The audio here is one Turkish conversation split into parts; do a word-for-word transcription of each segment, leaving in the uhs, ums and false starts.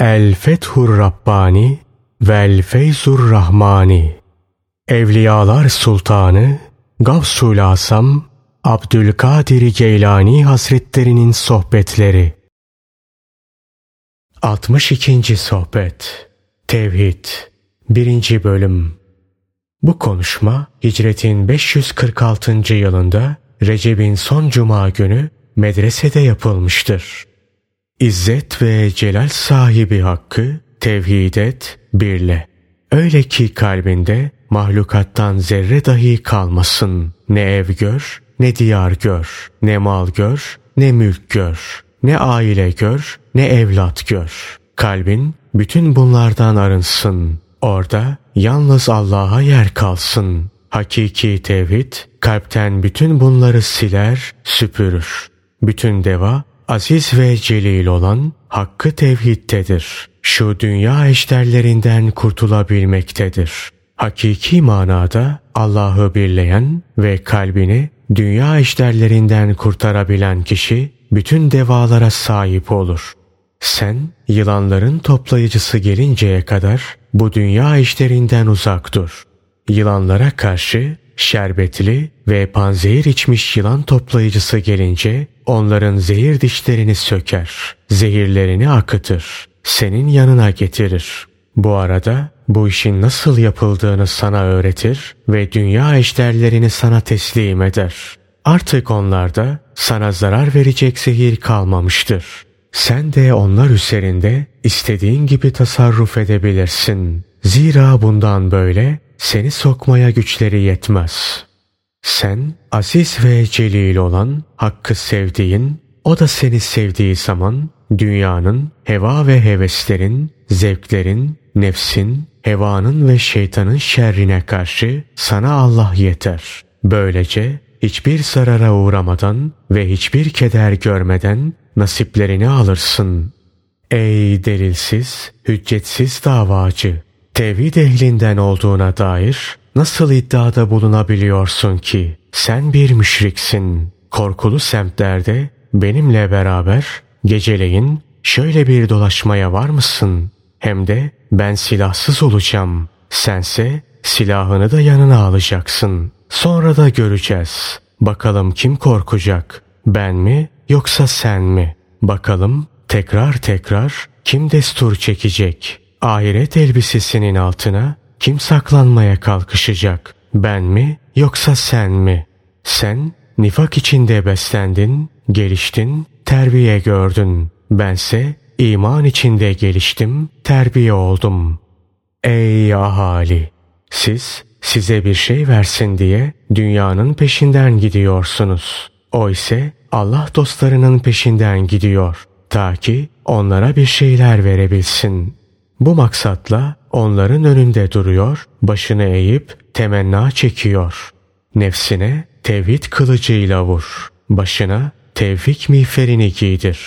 El Fethur Rabbani vel Feyzur Rahmani. Evliyalar Sultanı Gavsul Asam Abdülkadir Geylani Hazretlerinin sohbetleri. altmış ikinci sohbet. Tevhid. birinci bölüm. Bu konuşma Hicret'in beş yüz kırk altıncı yılında Recep'in son cuma günü medresede yapılmıştır. İzzet ve celal sahibi Hakk'ı tevhid et, birle. Öyle ki kalbinde mahlukattan zerre dahi kalmasın. Ne ev gör, ne diyar gör, ne mal gör, ne mülk gör, ne aile gör, ne evlat gör. Kalbin bütün bunlardan arınsın. Orada yalnız Allah'a yer kalsın. Hakiki tevhid kalpten bütün bunları siler, süpürür. Bütün deva aziz ve celil olan hakkı tevhidtedir. Şu dünya eşderlerinden kurtulabilmektedir. Hakiki manada Allah'ı birleyen ve kalbini dünya eşderlerinden kurtarabilen kişi bütün devalara sahip olur. Sen yılanların toplayıcısı gelinceye kadar bu dünya işlerinden uzak dur. Yılanlara karşı şerbetli ve panzehir içmiş yılan toplayıcısı gelince onların zehir dişlerini söker, zehirlerini akıtır, senin yanına getirir. Bu arada bu işin nasıl yapıldığını sana öğretir ve dünya eşderlerini sana teslim eder. Artık onlarda sana zarar verecek zehir kalmamıştır. Sen de onlar üzerinde istediğin gibi tasarruf edebilirsin. Zira bundan böyle seni sokmaya güçleri yetmez. Sen aziz ve celil olan hakkı sevdiğin, o da seni sevdiği zaman dünyanın, heva ve heveslerin, zevklerin, nefsin, hevanın ve şeytanın şerrine karşı sana Allah yeter. Böylece hiçbir zarara uğramadan ve hiçbir keder görmeden nasiplerini alırsın. Ey delilsiz, hüccetsiz davacı! Tevhid ehlinden olduğuna dair nasıl iddiada bulunabiliyorsun ki? Sen bir müşriksin. Korkulu semtlerde benimle beraber geceleyin şöyle bir dolaşmaya var mısın? Hem de ben silahsız olacağım. Sense silahını da yanına alacaksın. Sonra da göreceğiz. Bakalım kim korkacak? Ben mi? Yoksa sen mi? Bakalım tekrar tekrar kim destur çekecek? Ahiret elbisesinin altına kim saklanmaya kalkışacak? Ben mi? Yoksa sen mi? Sen nifak içinde beslendin, geliştin, terbiye gördün. Bense iman içinde geliştim, terbiye oldum. Ey ahali! Siz size bir şey versin diye dünyanın peşinden gidiyorsunuz. O ise Allah dostlarının peşinden gidiyor ta ki onlara bir şeyler verebilsin. Bu maksatla onların önünde duruyor, başını eğip temenna çekiyor. Nefsine tevhid kılıcıyla vur. Başına tevfik miğferini giydir.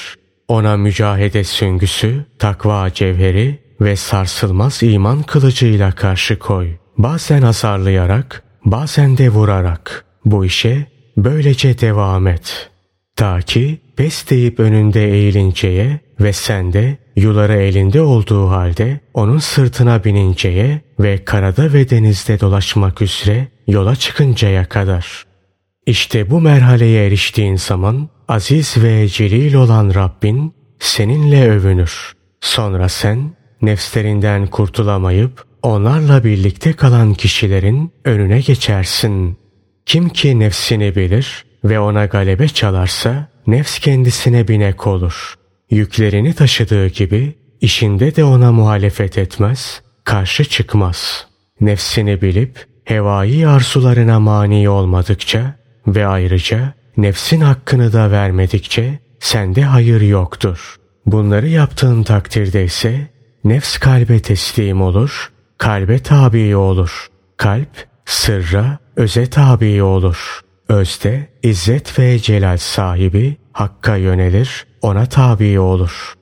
Ona mücahede süngüsü, takva cevheri ve sarsılmaz iman kılıcıyla karşı koy. Bazen hasarlayarak, bazen de vurarak. Bu işe böylece devam et. Ta ki pes deyip önünde eğilinceye ve sen de yuları elinde olduğu halde onun sırtına bininceye ve karada ve denizde dolaşmak üzere yola çıkıncaya kadar. İşte bu merhaleye eriştiğin zaman aziz ve celil olan Rabbin seninle övünür. Sonra sen nefslerinden kurtulamayıp onlarla birlikte kalan kişilerin önüne geçersin. Kim ki nefsini bilir ve ona galebe çalarsa nefs kendisine binek olur. Yüklerini taşıdığı gibi işinde de ona muhalefet etmez, karşı çıkmaz. Nefsini bilip hevai arzularına mani olmadıkça ve ayrıca nefsin hakkını da vermedikçe sende hayır yoktur. Bunları yaptığın takdirde ise nefs kalbe teslim olur, kalbe tabi olur. Kalp sırra, öze tabi olur. Özde izzet ve celal sahibi hakka yönelir, ona tabi olur.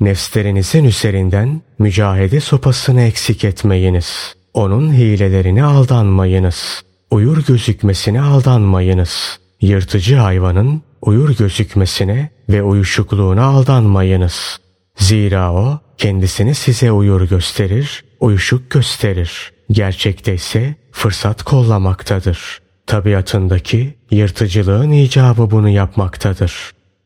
Nefslerinizin üzerinden mücahede sopasını eksik etmeyiniz. Onun hilelerine aldanmayınız. Uyur gözükmesine aldanmayınız. Yırtıcı hayvanın uyur gözükmesine ve uyuşukluğuna aldanmayınız. Zira o kendisini size uyur gösterir, uyuşuk gösterir. Gerçekte ise fırsat kollamaktadır. Tabiatındaki yırtıcılığın icabı bunu yapmaktadır.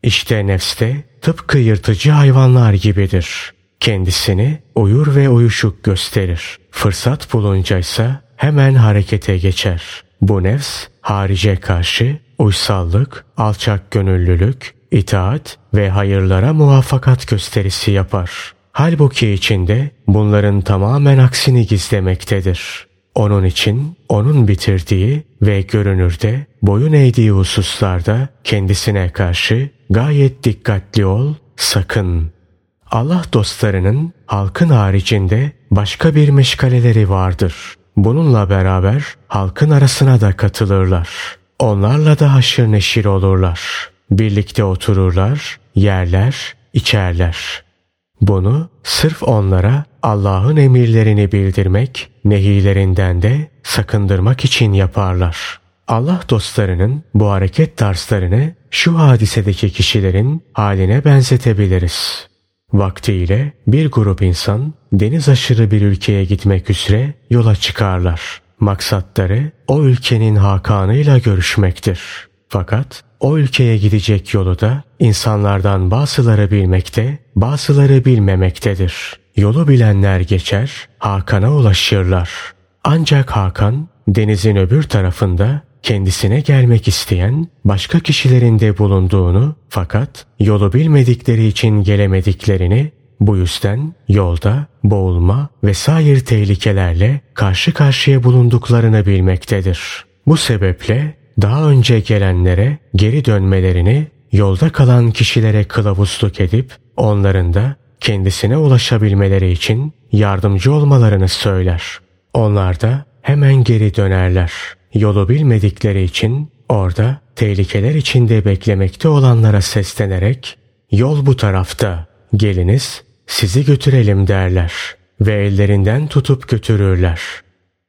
İşte nefste tıpkı yırtıcı hayvanlar gibidir. Kendisini uyur ve uyuşuk gösterir. Fırsat bulunca ise hemen harekete geçer. Bu nefs, harice karşı uysallık, alçak gönüllülük, itaat ve hayırlara muvaffakat gösterisi yapar. Halbuki içinde bunların tamamen aksini gizlemektedir. Onun için onun bitirdiği ve görünürde boyun eğdiği hususlarda kendisine karşı gayet dikkatli ol, sakın. Allah dostlarının halkın haricinde başka bir meşgaleleri vardır. Bununla beraber halkın arasına da katılırlar. Onlarla da haşır neşir olurlar. Birlikte otururlar, yerler, içerler. Bunu sırf onlara Allah'ın emirlerini bildirmek, nehilerinden de sakındırmak için yaparlar. Allah dostlarının bu hareket tarzlarını şu hadisedeki kişilerin haline benzetebiliriz. Vaktiyle bir grup insan deniz aşırı bir ülkeye gitmek üzere yola çıkarlar. Maksatları o ülkenin hakanıyla görüşmektir. Fakat o ülkeye gidecek yolu da insanlardan bazıları bilmekte, bazıları bilmemektedir. Yolu bilenler geçer, Hakan'a ulaşırlar. Ancak Hakan, denizin öbür tarafında kendisine gelmek isteyen başka kişilerin de bulunduğunu fakat yolu bilmedikleri için gelemediklerini, bu yüzden yolda boğulma vesaire tehlikelerle karşı karşıya bulunduklarını bilmektedir. Bu sebeple daha önce gelenlere geri dönmelerini, yolda kalan kişilere kılavuzluk edip onların da kendisine ulaşabilmeleri için yardımcı olmalarını söyler. Onlar da hemen geri dönerler. Yolu bilmedikleri için orada tehlikeler içinde beklemekte olanlara seslenerek "Yol bu tarafta, geliniz sizi götürelim" derler ve ellerinden tutup götürürler.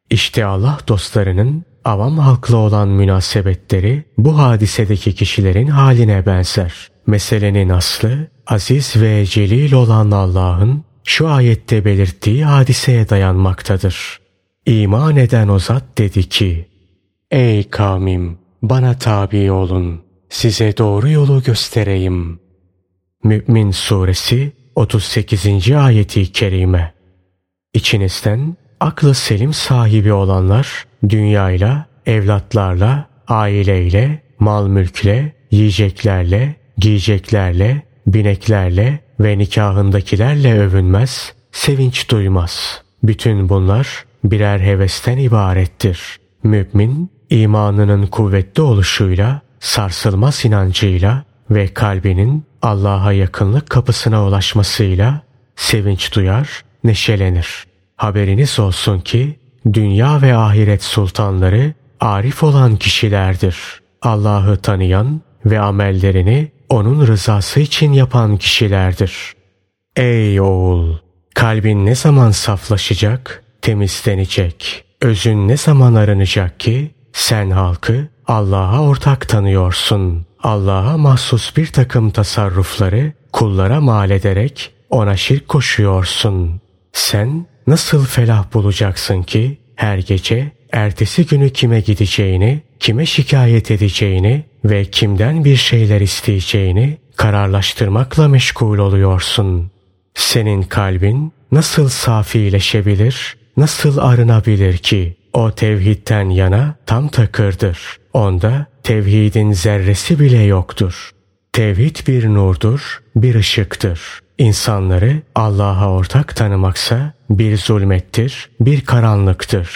İşte Allah dostlarının avam halkla olan münasebetleri bu hadisedeki kişilerin haline benzer. Meselenin aslı, aziz ve celil olan Allah'ın şu ayette belirttiği hadiseye dayanmaktadır. İman eden o zat dedi ki: "Ey kavmim, bana tabi olun, size doğru yolu göstereyim." Mü'min Suresi otuz sekizinci. ayeti kerime. İçinizden aklı selim sahibi olanlar dünyayla, evlatlarla, aileyle, mal mülkle, yiyeceklerle, giyeceklerle, bineklerle ve nikahındakilerle övünmez, sevinç duymaz. Bütün bunlar birer hevesten ibarettir. Mümin, imanının kuvvetli oluşuyla, sarsılmaz inancıyla ve kalbinin Allah'a yakınlık kapısına ulaşmasıyla sevinç duyar, neşelenir. Haberiniz olsun ki dünya ve ahiret sultanları arif olan kişilerdir. Allah'ı tanıyan ve amellerini onun rızası için yapan kişilerdir. Ey oğul! Kalbin ne zaman saflaşacak, temizlenecek? Özün ne zaman arınacak ki sen halkı Allah'a ortak tanıyorsun? Allah'a mahsus bir takım tasarrufları kullara mal ederek ona şirk koşuyorsun. Sen nasıl felah bulacaksın ki her gece ertesi günü kime gideceğini, kime şikayet edeceğini ve kimden bir şeyler isteyeceğini kararlaştırmakla meşgul oluyorsun? Senin kalbin nasıl safileşebilir, nasıl arınabilir ki? O tevhidden yana tam takırdır. Onda tevhidin zerresi bile yoktur. Tevhid bir nurdur, bir ışıktır. İnsanları Allah'a ortak tanımaksa bir zulmettir, bir karanlıktır.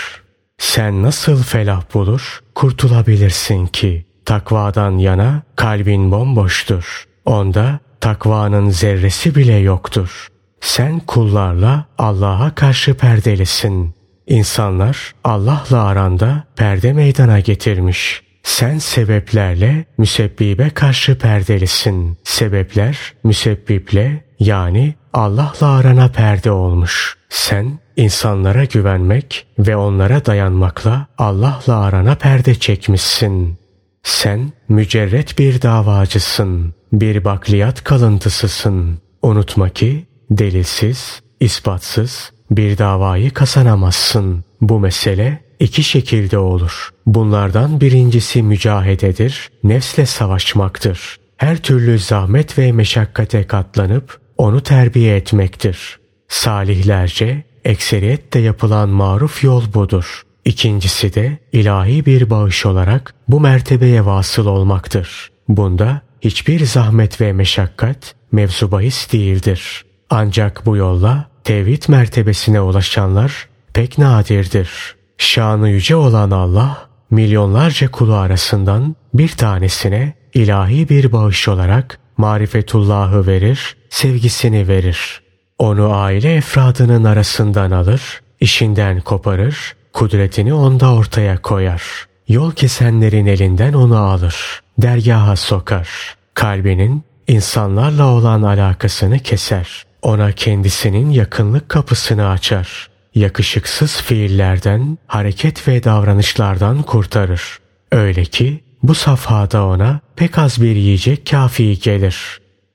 Sen nasıl felah bulur, kurtulabilirsin ki? Takvadan yana kalbin bomboştur. Onda takvanın zerresi bile yoktur. Sen kullarla Allah'a karşı perdelisin. İnsanlar Allah'la aranda perde meydana getirmiş. Sen sebeplerle müsebbibe karşı perdelisin. Sebepler müsebbiple, yani Allah'la arana perde olmuş. Sen insanlara güvenmek ve onlara dayanmakla Allah'la arana perde çekmişsin. Sen mücerret bir davacısın. Bir bakliyat kalıntısısın. Unutma ki delilsiz, İspatsız bir davayı kazanamazsın. Bu mesele iki şekilde olur. Bunlardan birincisi mücahededir, nefsle savaşmaktır. Her türlü zahmet ve meşakkate katlanıp onu terbiye etmektir. Salihlerce, ekseriyetle yapılan maruf yol budur. İkincisi de ilahi bir bağış olarak bu mertebeye vasıl olmaktır. Bunda hiçbir zahmet ve meşakkat mevzu bahis değildir. Ancak bu yolla tevhid mertebesine ulaşanlar pek nadirdir. Şanı yüce olan Allah, milyonlarca kulu arasından bir tanesine ilahi bir bağış olarak marifetullahı verir, sevgisini verir. Onu aile efradının arasından alır, işinden koparır, kudretini onda ortaya koyar. Yol kesenlerin elinden onu alır, dergaha sokar. Kalbinin insanlarla olan alakasını keser. Ona kendisinin yakınlık kapısını açar. Yakışıksız fiillerden, hareket ve davranışlardan kurtarır. Öyle ki bu safhada ona pek az bir yiyecek kafi gelir.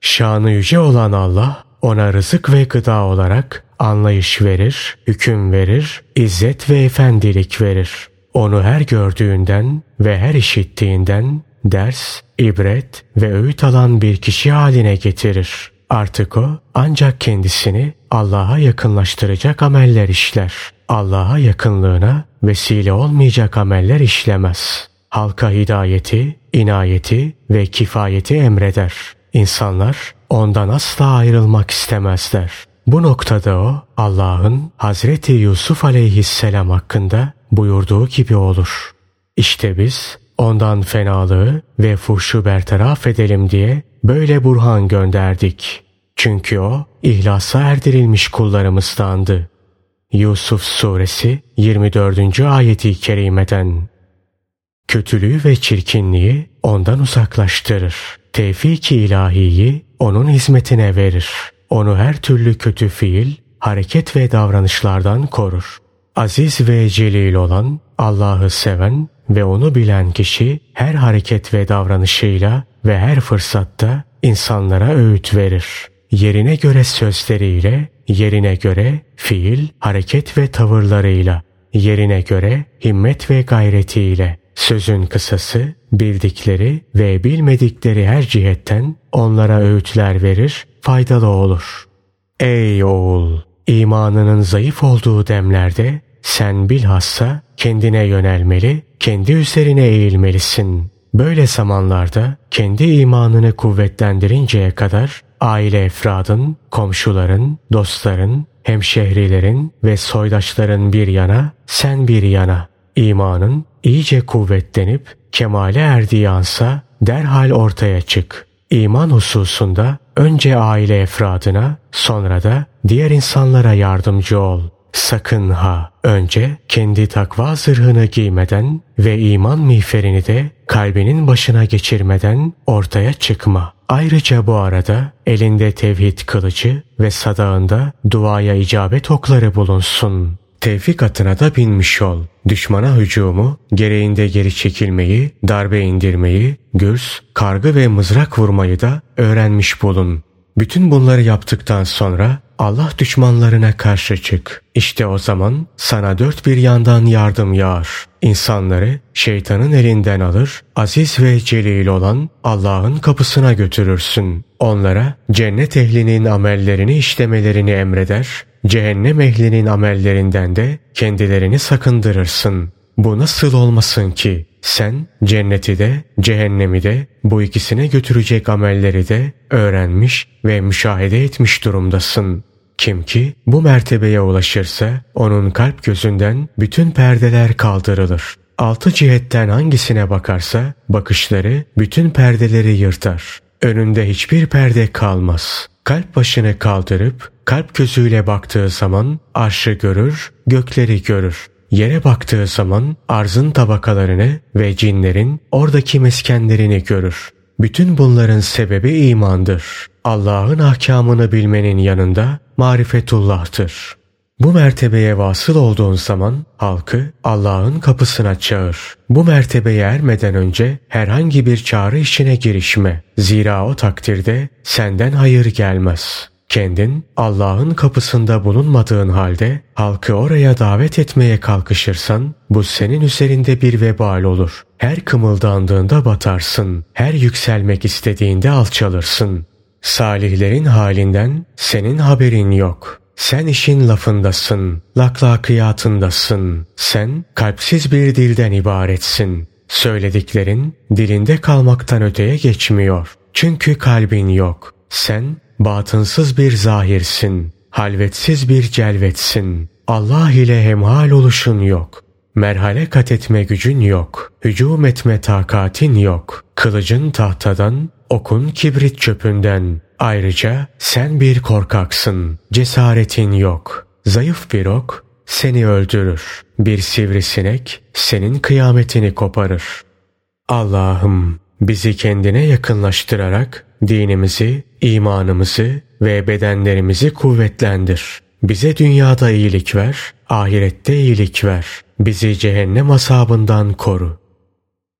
Şanı yüce olan Allah ona rızık ve gıda olarak anlayış verir, hüküm verir, izzet ve efendilik verir. Onu her gördüğünden ve her işittiğinden ders, ibret ve öğüt alan bir kişi haline getirir. Artık o ancak kendisini Allah'a yakınlaştıracak ameller işler. Allah'a yakınlığına vesile olmayacak ameller işlemez. Halka hidayeti, inayeti ve kifayeti emreder. İnsanlar ondan asla ayrılmak istemezler. Bu noktada o Allah'ın Hazreti Yusuf aleyhisselam hakkında buyurduğu gibi olur. İşte biz ondan fenalığı ve fuhşu bertaraf edelim diye böyle burhan gönderdik. Çünkü o ihlasa erdirilmiş kullarımızdandı. Yusuf Suresi yirmi dördüncü ayeti kerimeden. Kötülüğü ve çirkinliği ondan uzaklaştırır. Tevfik-i ilahiyi onun hizmetine verir. Onu her türlü kötü fiil, hareket ve davranışlardan korur. Aziz ve celil olan, Allah'ı seven ve onu bilen kişi her hareket ve davranışıyla ve her fırsatta insanlara öğüt verir. Yerine göre sözleriyle, yerine göre fiil, hareket ve tavırlarıyla, yerine göre himmet ve gayretiyle, sözün kısası, bildikleri ve bilmedikleri her cihetten onlara öğütler verir, faydalı olur. Ey oğul! İmanının zayıf olduğu demlerde sen bilhassa kendine yönelmeli, kendi üzerine eğilmelisin. Böyle zamanlarda kendi imanını kuvvetlendirinceye kadar aile efradın, komşuların, dostların, hemşehrilerin ve soydaşların bir yana, sen bir yana. İmanın iyice kuvvetlenip kemale erdiği ansa derhal ortaya çık. İman hususunda önce aile efradına, sonra da diğer insanlara yardımcı ol. Sakın ha! Önce kendi takva zırhını giymeden ve iman miğferini de kalbinin başına geçirmeden ortaya çıkma. Ayrıca bu arada elinde tevhid kılıcı ve sadağında duaya icabet okları bulunsun. Tevfik atına da binmiş ol. Düşmana hücumu, gereğinde geri çekilmeyi, darbe indirmeyi, gürs, kargı ve mızrak vurmayı da öğrenmiş bulun. Bütün bunları yaptıktan sonra Allah düşmanlarına karşı çık. İşte o zaman sana dört bir yandan yardım yağar. İnsanları şeytanın elinden alır, aziz ve celil olan Allah'ın kapısına götürürsün. Onlara cennet ehlinin amellerini işlemelerini emreder, cehennem ehlinin amellerinden de kendilerini sakındırırsın. Bu nasıl olmasın ki? Sen cenneti de cehennemi de bu ikisine götürecek amelleri de öğrenmiş ve müşahede etmiş durumdasın. Kim ki bu mertebeye ulaşırsa onun kalp gözünden bütün perdeler kaldırılır. Altı cihetten hangisine bakarsa bakışları bütün perdeleri yırtar. Önünde hiçbir perde kalmaz. Kalp başını kaldırıp kalp gözüyle baktığı zaman arşı görür, gökleri görür. Yere baktığı zaman arzın tabakalarını ve cinlerin oradaki meskenlerini görür. Bütün bunların sebebi imandır. Allah'ın ahkamını bilmenin yanında marifetullah'tır. Bu mertebeye vasıl olduğun zaman halkı Allah'ın kapısına çağır. Bu mertebeye ermeden önce herhangi bir çağrı işine girişme. Zira o takdirde senden hayır gelmez. Kendin Allah'ın kapısında bulunmadığın halde halkı oraya davet etmeye kalkışırsan bu senin üzerinde bir vebal olur. Her kımıldandığında batarsın, her yükselmek istediğinde alçalırsın. Salihlerin halinden senin haberin yok. Sen işin lafındasın, laklakiyatındasın. Sen kalpsiz bir dilden ibaretsin. Söylediklerin dilinde kalmaktan öteye geçmiyor. Çünkü kalbin yok. Sen batınsız bir zahirsin, halvetsiz bir celvetsin. Allah ile hemhal oluşun yok. Merhale kat etme gücün yok. Hücum etme takatin yok. Kılıcın tahtadan, okun kibrit çöpünden. Ayrıca sen bir korkaksın. Cesaretin yok. Zayıf bir ok seni öldürür. Bir sivrisinek senin kıyametini koparır. Allah'ım bizi kendine yakınlaştırarak dinimizi, imanımızı ve bedenlerimizi kuvvetlendir. Bize dünyada iyilik ver, ahirette iyilik ver. Bizi cehennem azabından koru.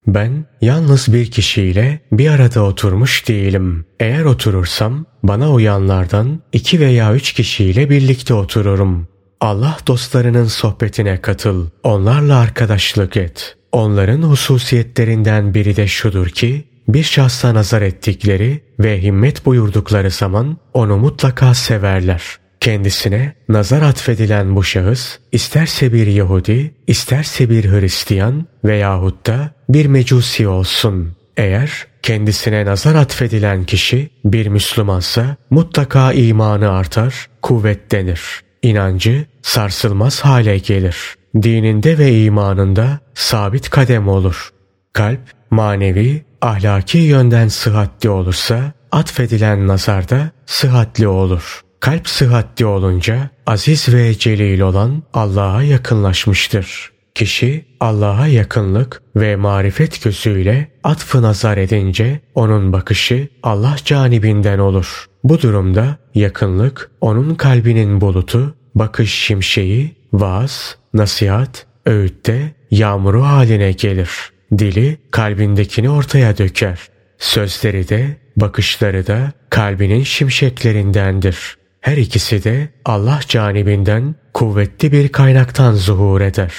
Ben yalnız bir kişiyle bir arada oturmuş değilim. Eğer oturursam bana uyanlardan iki veya üç kişiyle birlikte otururum. Allah dostlarının sohbetine katıl. Onlarla arkadaşlık et. Onların hususiyetlerinden biri de şudur ki, bir şahsa nazar ettikleri ve himmet buyurdukları zaman onu mutlaka severler. Kendisine nazar atfedilen bu şahıs, isterse bir Yahudi, isterse bir Hristiyan veyahut da bir Mecusi olsun. Eğer kendisine nazar atfedilen kişi bir Müslümansa mutlaka imanı artar, kuvvetlenir. İnancı sarsılmaz hale gelir. Dininde ve imanında sabit kadem olur. Kalp manevi, ahlaki yönden sıhhatli olursa atfedilen nazar da sıhhatli olur. Kalp sıhhatli olunca aziz ve celil olan Allah'a yakınlaşmıştır. Kişi Allah'a yakınlık ve marifet gözüyle atfı nazar edince onun bakışı Allah canibinden olur. Bu durumda yakınlık onun kalbinin bulutu, bakış şimşeği, vaaz, nasihat, öğütte yağmuru haline gelir. Dili kalbindekini ortaya döker. Sözleri de bakışları da kalbinin şimşeklerindendir. Her ikisi de Allah canibinden kuvvetli bir kaynaktan zuhur eder.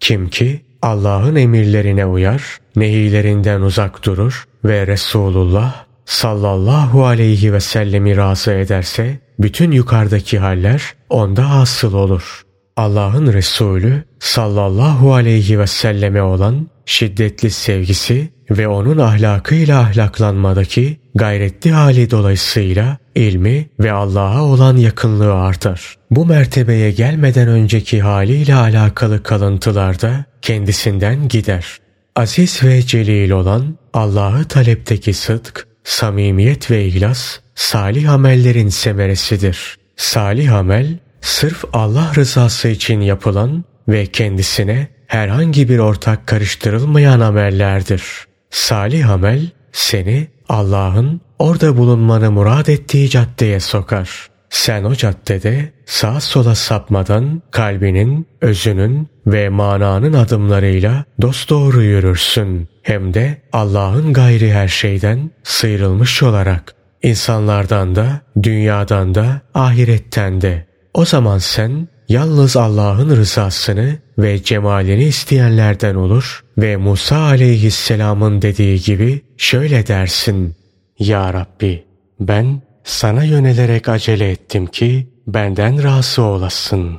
Kim ki Allah'ın emirlerine uyar, nehilerinden uzak durur ve Resulullah sallallahu aleyhi ve sellemi razı ederse bütün yukarıdaki haller onda hasıl olur. Allah'ın Resulü sallallahu aleyhi ve selleme olan şiddetli sevgisi ve onun ahlakıyla ahlaklanmadaki gayretli hali dolayısıyla ilmi ve Allah'a olan yakınlığı artar. Bu mertebeye gelmeden önceki haliyle alakalı kalıntılarda kendisinden gider. Aziz ve celil olan Allah'ı talepteki sıdk, samimiyet ve ihlas salih amellerin semeresidir. Salih amel sırf Allah rızası için yapılan ve kendisine herhangi bir ortak karıştırılmayan amellerdir. Salih amel seni Allah'ın orada bulunmanı murad ettiği caddeye sokar. Sen o caddede sağa sola sapmadan kalbinin, özünün ve mananın adımlarıyla dosdoğru yürürsün. Hem de Allah'ın gayri her şeyden sıyrılmış olarak. İnsanlardan da, dünyadan da, ahiretten de. O zaman sen yalnız Allah'ın rızasını ve cemalini isteyenlerden olur ve Musa aleyhisselamın dediği gibi şöyle dersin: Ya Rabbi, ben sana yönelerek acele ettim ki benden razı olasın.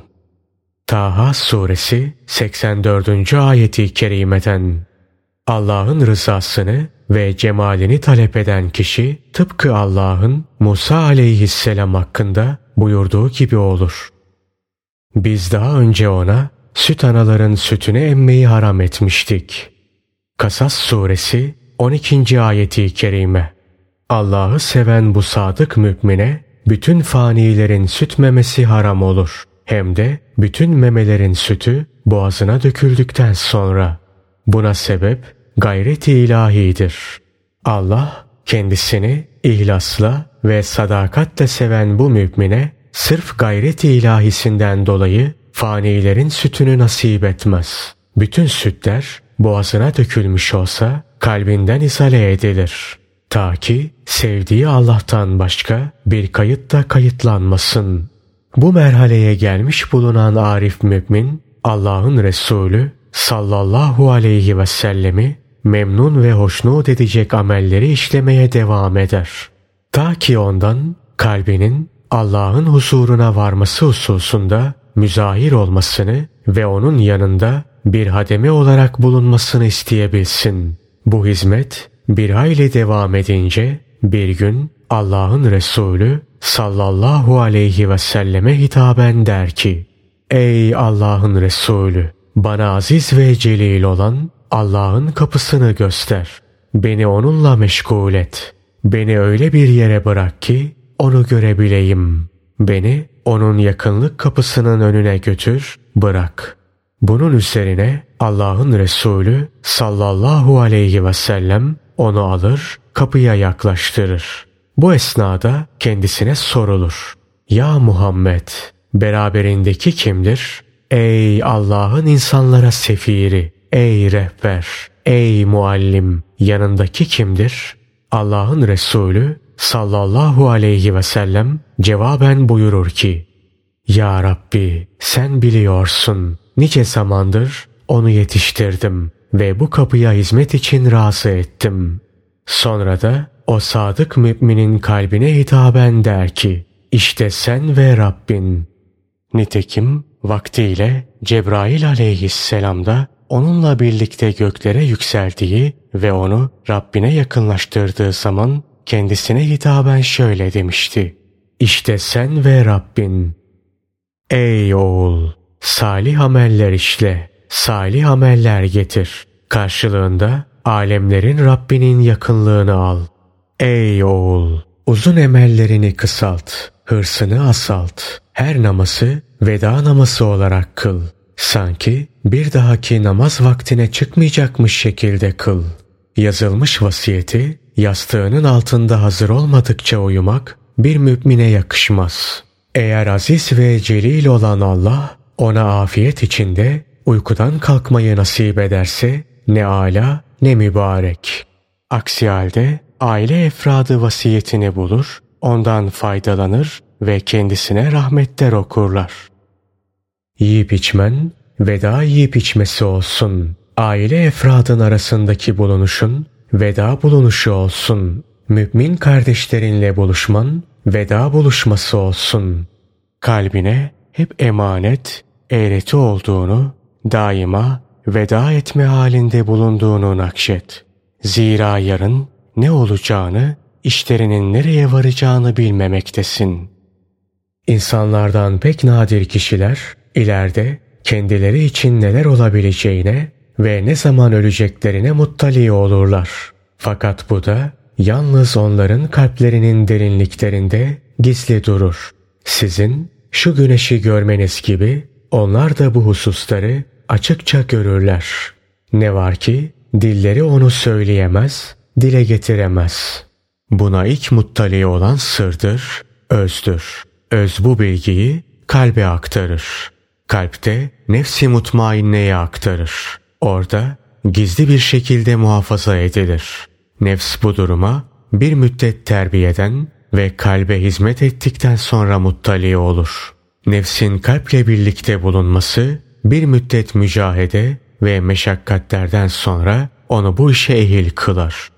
Taha suresi seksen dördüncü ayeti kerimeden. Allah'ın rızasını ve cemalini talep eden kişi tıpkı Allah'ın Musa aleyhisselam hakkında buyurduğu gibi olur. Biz daha önce ona süt anaların sütünü emmeyi haram etmiştik. Kasas suresi on ikinci ayeti kerime. Allah'ı seven bu sadık mümine bütün fanilerin süt memesi haram olur. Hem de bütün memelerin sütü boğazına döküldükten sonra. Buna sebep gayret-i ilahidir. Allah kendisini ihlasla ve sadakatle seven bu mümine sırf gayret-i ilahisinden dolayı fanilerin sütünü nasip etmez. Bütün sütler boğazına dökülmüş olsa kalbinden izale edilir. Ta ki sevdiği Allah'tan başka bir kayıt da kayıtlanmasın. Bu merhaleye gelmiş bulunan Arif mümin, Allah'ın Resulü sallallahu aleyhi ve sellemi memnun ve hoşnut edecek amelleri işlemeye devam eder. Ta ki ondan kalbinin Allah'ın huzuruna varması hususunda müzahir olmasını ve onun yanında bir hademe olarak bulunmasını isteyebilsin. Bu hizmet bir hayli devam edince bir gün Allah'ın Resulü sallallahu aleyhi ve selleme hitaben der ki: Ey Allah'ın Resulü! Bana aziz ve celil olan Allah'ın kapısını göster. Beni onunla meşgul et. Beni öyle bir yere bırak ki onu görebileyim. Beni onun yakınlık kapısının önüne götür, bırak. Bunun üzerine Allah'ın Resulü sallallahu aleyhi ve sellem onu alır, kapıya yaklaştırır. Bu esnada kendisine sorulur: Ya Muhammed, beraberindeki kimdir? Ey Allah'ın insanlara sefiri, ey rehber, ey muallim, yanındaki kimdir? Allah'ın Resulü sallallahu aleyhi ve sellem cevaben buyurur ki: Ya Rabbi, sen biliyorsun, nice zamandır onu yetiştirdim ve bu kapıya hizmet için razı ettim. Sonra da o sadık müminin kalbine hitaben der ki: İşte sen ve Rabbin. Nitekim vaktiyle Cebrail aleyhisselam da onunla birlikte göklere yükseldiği ve onu Rabbine yakınlaştırdığı zaman kendisine hitaben şöyle demişti: İşte sen ve Rabbin. Ey oğul! Salih ameller işle, salih ameller getir. Karşılığında alemlerin Rabbinin yakınlığını al. Ey oğul! Uzun emellerini kısalt, hırsını asalt. Her namazı veda namazı olarak kıl. Sanki bir dahaki namaz vaktine çıkmayacakmış şekilde kıl. Yazılmış vasiyeti yastığının altında hazır olmadıkça uyumak bir mümine yakışmaz. Eğer aziz ve celil olan Allah ona afiyet içinde uykudan kalkmayı nasip ederse ne âlâ ne mübarek. Aksi halde aile efradı vasiyetini bulur, ondan faydalanır ve kendisine rahmetler okurlar. Yiyip içmen, veda yiyip içmesi olsun. Aile efradın arasındaki bulunuşun, veda bulunuşu olsun. Mümin kardeşlerinle buluşman, veda buluşması olsun. Kalbine hep emanet, eğreti olduğunu, daima veda etme halinde bulunduğunu nakşet. Zira yarın ne olacağını, işlerinin nereye varacağını bilmemektesin. İnsanlardan pek nadir kişiler, ileride kendileri için neler olabileceğine ve ne zaman öleceklerine muttali olurlar. Fakat bu da yalnız onların kalplerinin derinliklerinde gizli durur. Sizin şu güneşi görmeniz gibi onlar da bu hususları açıkça görürler. Ne var ki dilleri onu söyleyemez, dile getiremez. Buna ilk muttali olan sırdır, özdür. Öz bu bilgiyi kalbe aktarır. Kalpte nefs-i mutmainneye aktarır. Orada gizli bir şekilde muhafaza edilir. Nefs bu duruma bir müddet terbiyeden ve kalbe hizmet ettikten sonra muttali olur. Nefsin kalple birlikte bulunması bir müddet mücahede ve meşakkatlerden sonra onu bu işe ehil kılar.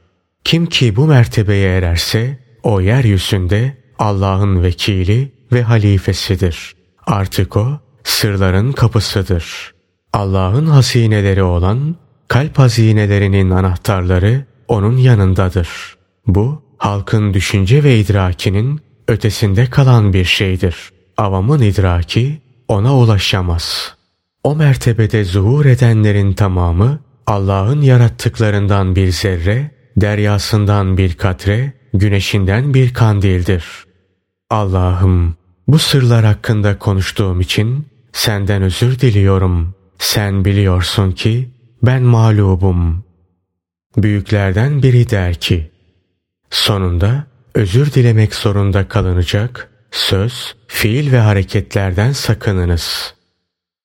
Kim ki bu mertebeye ererse o yeryüzünde Allah'ın vekili ve halifesidir. Artık o sırların kapısıdır. Allah'ın hazineleri olan kalp hazinelerinin anahtarları onun yanındadır. Bu halkın düşünce ve idrakinin ötesinde kalan bir şeydir. Avamın idraki ona ulaşamaz. O mertebede zuhur edenlerin tamamı Allah'ın yarattıklarından bir zerre, deryasından bir katre, güneşinden bir kandildir. Allah'ım, bu sırlar hakkında konuştuğum için senden özür diliyorum. Sen biliyorsun ki ben mağlubum. Büyüklerden biri der ki: Sonunda özür dilemek zorunda kalınacak söz, fiil ve hareketlerden sakınınız.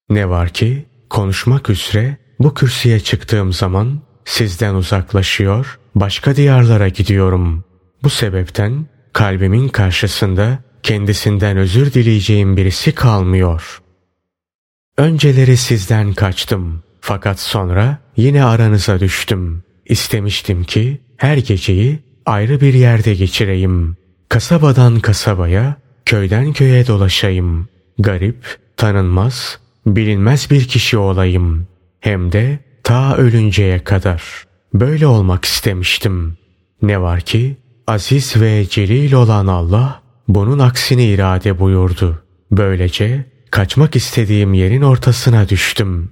Ne var ki konuşmak üzere bu kürsüye çıktığım zaman Sizden uzaklaşıyor, başka diyarlara gidiyorum. Bu sebepten kalbimin karşısında kendisinden özür dileyeceğim birisi kalmıyor. Önceleri sizden kaçtım. Fakat sonra yine aranıza düştüm. İstemiştim ki her geceyi ayrı bir yerde geçireyim. Kasabadan kasabaya, köyden köye dolaşayım. Garip, tanınmaz, bilinmez bir kişi olayım. Hem de ta ölünceye kadar. Böyle olmak istemiştim. Ne var ki aziz ve celil olan Allah bunun aksini irade buyurdu. Böylece kaçmak istediğim yerin ortasına düştüm.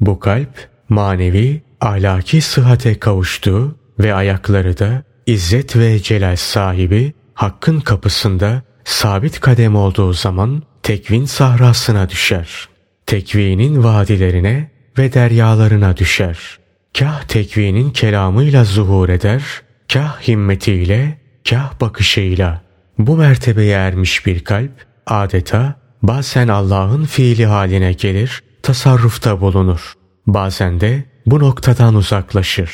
Bu kalp manevi, ahlaki sıhhate kavuştu ve ayakları da izzet ve celal sahibi Hakk'ın kapısında sabit kadem olduğu zaman tekvin sahrasına düşer. Tekvinin vadilerine ve deryalarına düşer. Kah tekvinin kelamıyla zuhur eder, kah himmetiyle, kah bakışıyla. Bu mertebeye ermiş bir kalp adeta bazen Allah'ın fiili haline gelir, tasarrufta bulunur. Bazen de bu noktadan uzaklaşır.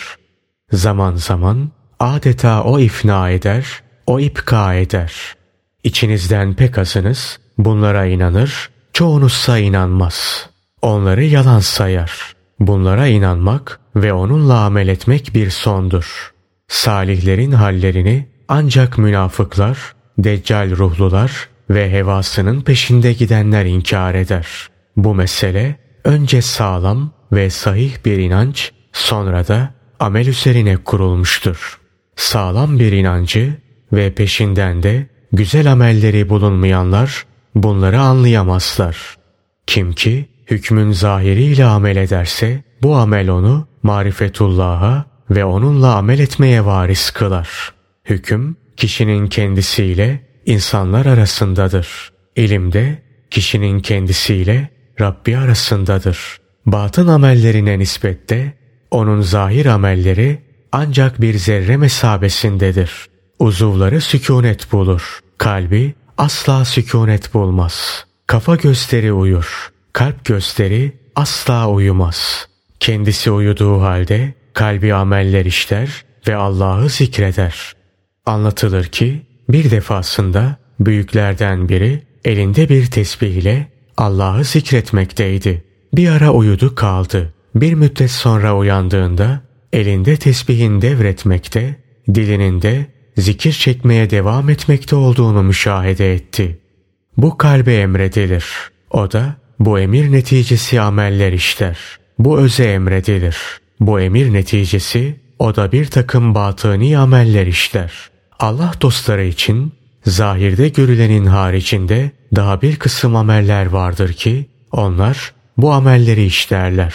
Zaman zaman adeta o ifna eder, o ipka eder. İçinizden pek azınız bunlara inanır, çoğunuzsa inanmaz. Onları yalan sayar. Bunlara inanmak ve onunla amel etmek bir sondur. Salihlerin hallerini ancak münafıklar, deccal ruhlular ve hevasının peşinde gidenler inkar eder. Bu mesele önce sağlam ve sahih bir inanç, sonra da amel üzerine kurulmuştur. Sağlam bir inancı ve peşinden de güzel amelleri bulunmayanlar bunları anlayamazlar. Kim ki hükmün zahiriyle amel ederse bu amel onu marifetullah'a ve onunla amel etmeye varis kılar. Hüküm kişinin kendisiyle insanlar arasındadır. İlim de kişinin kendisiyle Rabbi arasındadır. Batın amellerine nispette onun zahir amelleri ancak bir zerre mesabesindedir. Uzuvları sükûnet bulur. Kalbi asla sükûnet bulmaz. Kafa gösteri uyur. Kalp gösteri asla uyumaz. Kendisi uyuduğu halde kalbi ameller işler ve Allah'ı zikreder. Anlatılır ki bir defasında büyüklerden biri elinde bir tesbih ile Allah'ı zikretmekteydi. Bir ara uyudu kaldı. Bir müddet sonra uyandığında elinde tesbihin devretmekte, dilinin de zikir çekmeye devam etmekte olduğunu müşahede etti. Bu kalbe emredilir. O da bu emir neticesi ameller işler. Bu öze emredilir. Bu emir neticesi o da bir takım batıni ameller işler. Allah dostları için zahirde görülenin haricinde daha bir kısım ameller vardır ki onlar bu amelleri işlerler.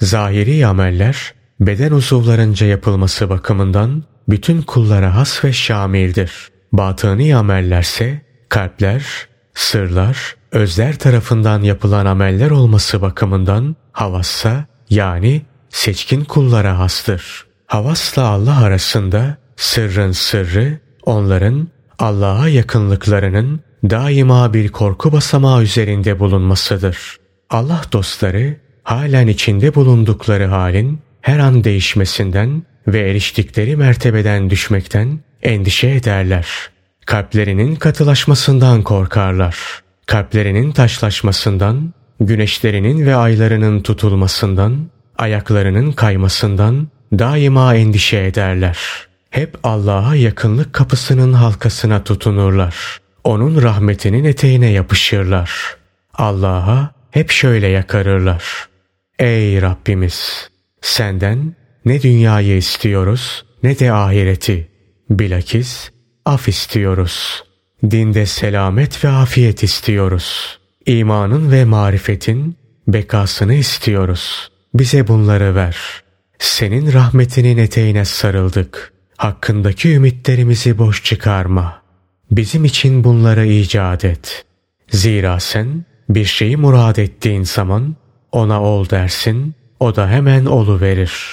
Zahiri ameller beden uzuvlarınca yapılması bakımından bütün kullara has ve şamildir. Batıni amellerse kalpler, sırlar, özler tarafından yapılan ameller olması bakımından havassa yani seçkin kullara hastır. Havasla Allah arasında sırrın sırrı onların Allah'a yakınlıklarının daima bir korku basamağı üzerinde bulunmasıdır. Allah dostları halen içinde bulundukları halin her an değişmesinden ve eriştikleri mertebeden düşmekten endişe ederler. Kalplerinin katılaşmasından korkarlar. Kalplerinin taşlaşmasından, güneşlerinin ve aylarının tutulmasından, ayaklarının kaymasından daima endişe ederler. Hep Allah'a yakınlık kapısının halkasına tutunurlar. Onun rahmetinin eteğine yapışırlar. Allah'a hep şöyle yakarırlar. Ey Rabbimiz! Senden ne dünyayı istiyoruz ne de ahireti. Bilakis af istiyoruz. Dinde selamet ve afiyet istiyoruz. İmanın ve marifetin bekasını istiyoruz. Bize bunları ver. Senin rahmetinin eteğine sarıldık. Hakkındaki ümitlerimizi boş çıkarma. Bizim için bunları icat et. Zira sen bir şeyi murad ettiğin zaman ona ol dersin, o da hemen oluverir.